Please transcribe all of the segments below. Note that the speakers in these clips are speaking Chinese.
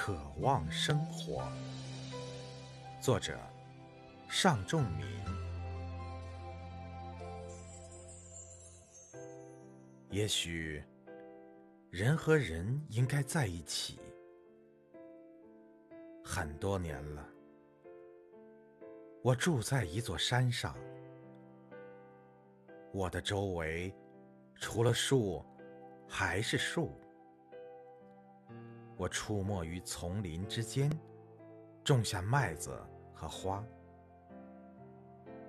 渴望生活》，作者尚仲敏。也许人和人应该在一起，很多年了。我住在一座山上，我的周围除了树还是树。我出没于丛林之间，种下麦子和花。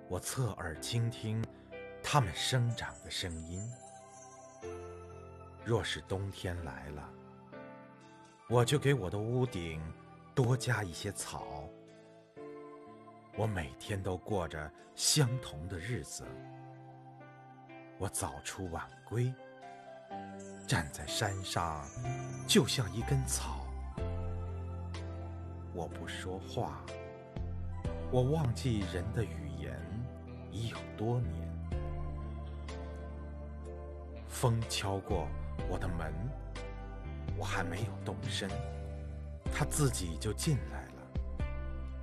我侧耳倾听它们生长的声音。若是冬天来了，我就给我的屋顶多加一些草。我每天都过着相同的日子，我早出晚归，站在山上就像一根草。我不说话，我忘记人的语言已有多年。风敲过我的门，我还没有动身，它自己就进来了。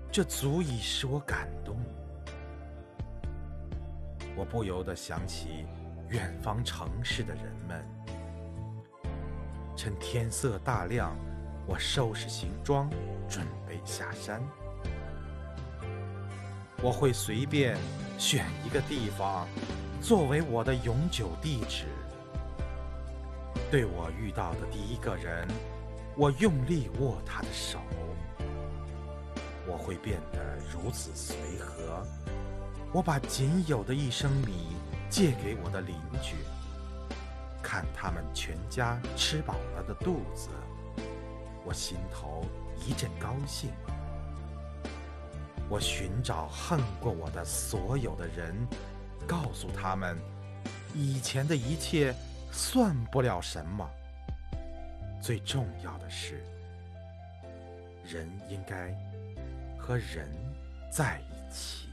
这足以使我感动。我不由得想起远方城市的人们，趁天色大亮，我收拾行装，准备下山。我会随便选一个地方作为我的永久地址。对我遇到的第一个人，我用力握他的手。我会变得如此随和。我把仅有的一升米借给我的邻居，看他们全家吃饱了的肚子，我心头一阵高兴。我寻找恨过我的所有的人，告诉他们，以前的一切算不了什么。最重要的是，人应该和人在一起。